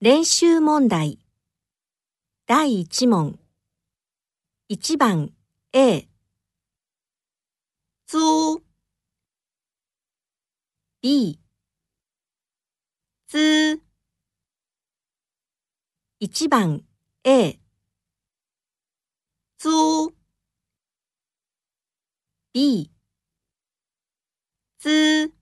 練習問題第1問1番 A 租 B つ1番 A 租 B つ